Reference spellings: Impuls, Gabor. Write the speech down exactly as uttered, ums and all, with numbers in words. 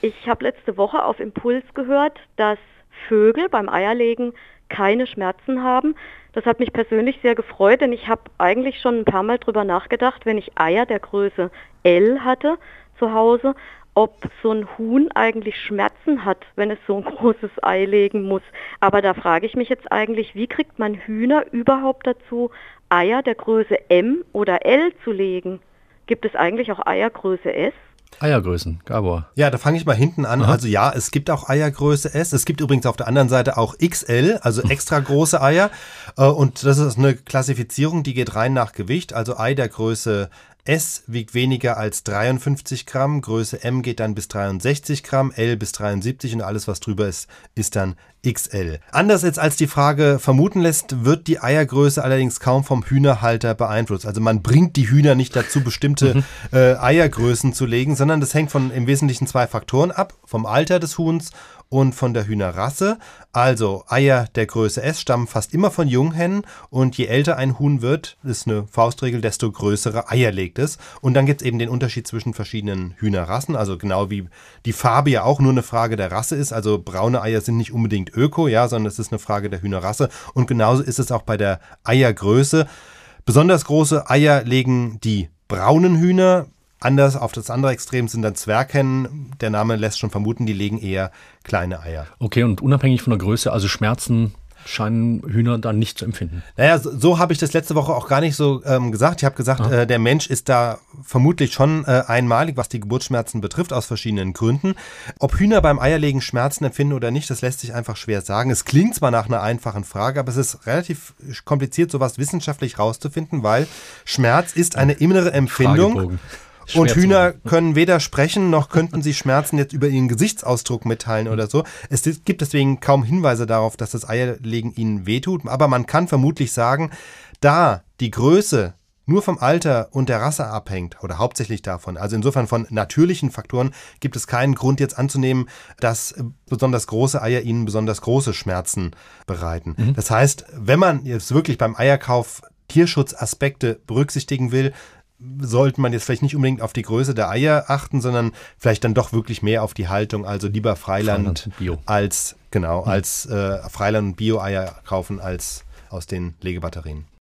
Ich habe letzte Woche auf Impuls gehört, dass Vögel beim Eierlegen keine Schmerzen haben. Das hat mich persönlich sehr gefreut, denn ich habe eigentlich schon ein paar Mal drüber nachgedacht, wenn ich Eier der Größe L hatte zu Hause, ob so ein Huhn eigentlich Schmerzen hat, wenn es so ein großes Ei legen muss. Aber da frage ich mich jetzt eigentlich, wie kriegt man Hühner überhaupt dazu, Eier der Größe M oder L zu legen? Gibt es eigentlich auch Eiergröße S? Eiergrößen, Gabor. Ja, da fange ich mal hinten an. Aha. Also ja, es gibt auch Eiergröße S. Es gibt übrigens auf der anderen Seite auch X L, also extra große Eier. Und das ist eine Klassifizierung, die geht rein nach Gewicht. Also Ei der Größe S wiegt weniger als dreiundfünfzig Gramm, Größe M geht dann bis dreiundsechzig Gramm, L bis dreiundsiebzig und alles, was drüber ist, ist dann X L. Anders jetzt als die Frage vermuten lässt, wird die Eiergröße allerdings kaum vom Hühnerhalter beeinflusst. Also man bringt die Hühner nicht dazu, bestimmte äh, Eiergrößen zu legen, sondern das hängt von im Wesentlichen zwei Faktoren ab, vom Alter des Huhns und von der Hühnerrasse. Also Eier der Größe S stammen fast immer von Junghennen und je älter ein Huhn wird, ist eine Faustregel, desto größere Eier legt es. Und dann gibt es eben den Unterschied zwischen verschiedenen Hühnerrassen, also genau wie die Farbe ja auch nur eine Frage der Rasse ist, also braune Eier sind nicht unbedingt öko, ja, sondern es ist eine Frage der Hühnerrasse und genauso ist es auch bei der Eiergröße. Besonders große Eier legen die braunen Hühner. Anders auf das andere Extrem sind dann Zwerghennen. Der Name lässt schon vermuten, die legen eher kleine Eier. Okay, und unabhängig von der Größe, also Schmerzen scheinen Hühner dann nicht zu empfinden. Naja, so, so habe ich das letzte Woche auch gar nicht so ähm, gesagt. Ich habe gesagt, ah. äh, der Mensch ist da vermutlich schon äh, einmalig, was die Geburtsschmerzen betrifft, aus verschiedenen Gründen. Ob Hühner beim Eierlegen Schmerzen empfinden oder nicht, das lässt sich einfach schwer sagen. Es klingt zwar nach einer einfachen Frage, aber es ist relativ kompliziert, sowas wissenschaftlich rauszufinden, weil Schmerz ist eine innere Empfindung. Und Hühner können weder sprechen, noch könnten sie Schmerzen jetzt über ihren Gesichtsausdruck mitteilen oder so. Es gibt deswegen kaum Hinweise darauf, dass das Eierlegen ihnen wehtut. Aber man kann vermutlich sagen, da die Größe nur vom Alter und der Rasse abhängt oder hauptsächlich davon, also insofern von natürlichen Faktoren, gibt es keinen Grund jetzt anzunehmen, dass besonders große Eier ihnen besonders große Schmerzen bereiten. Mhm. Das heißt, wenn man jetzt wirklich beim Eierkauf Tierschutzaspekte berücksichtigen will, sollte man jetzt vielleicht nicht unbedingt auf die Größe der Eier achten, sondern vielleicht dann doch wirklich mehr auf die Haltung, also lieber Freiland, Freiland als, genau, hm. als äh, Freiland- und Bio-Eier kaufen als aus den Legebatterien.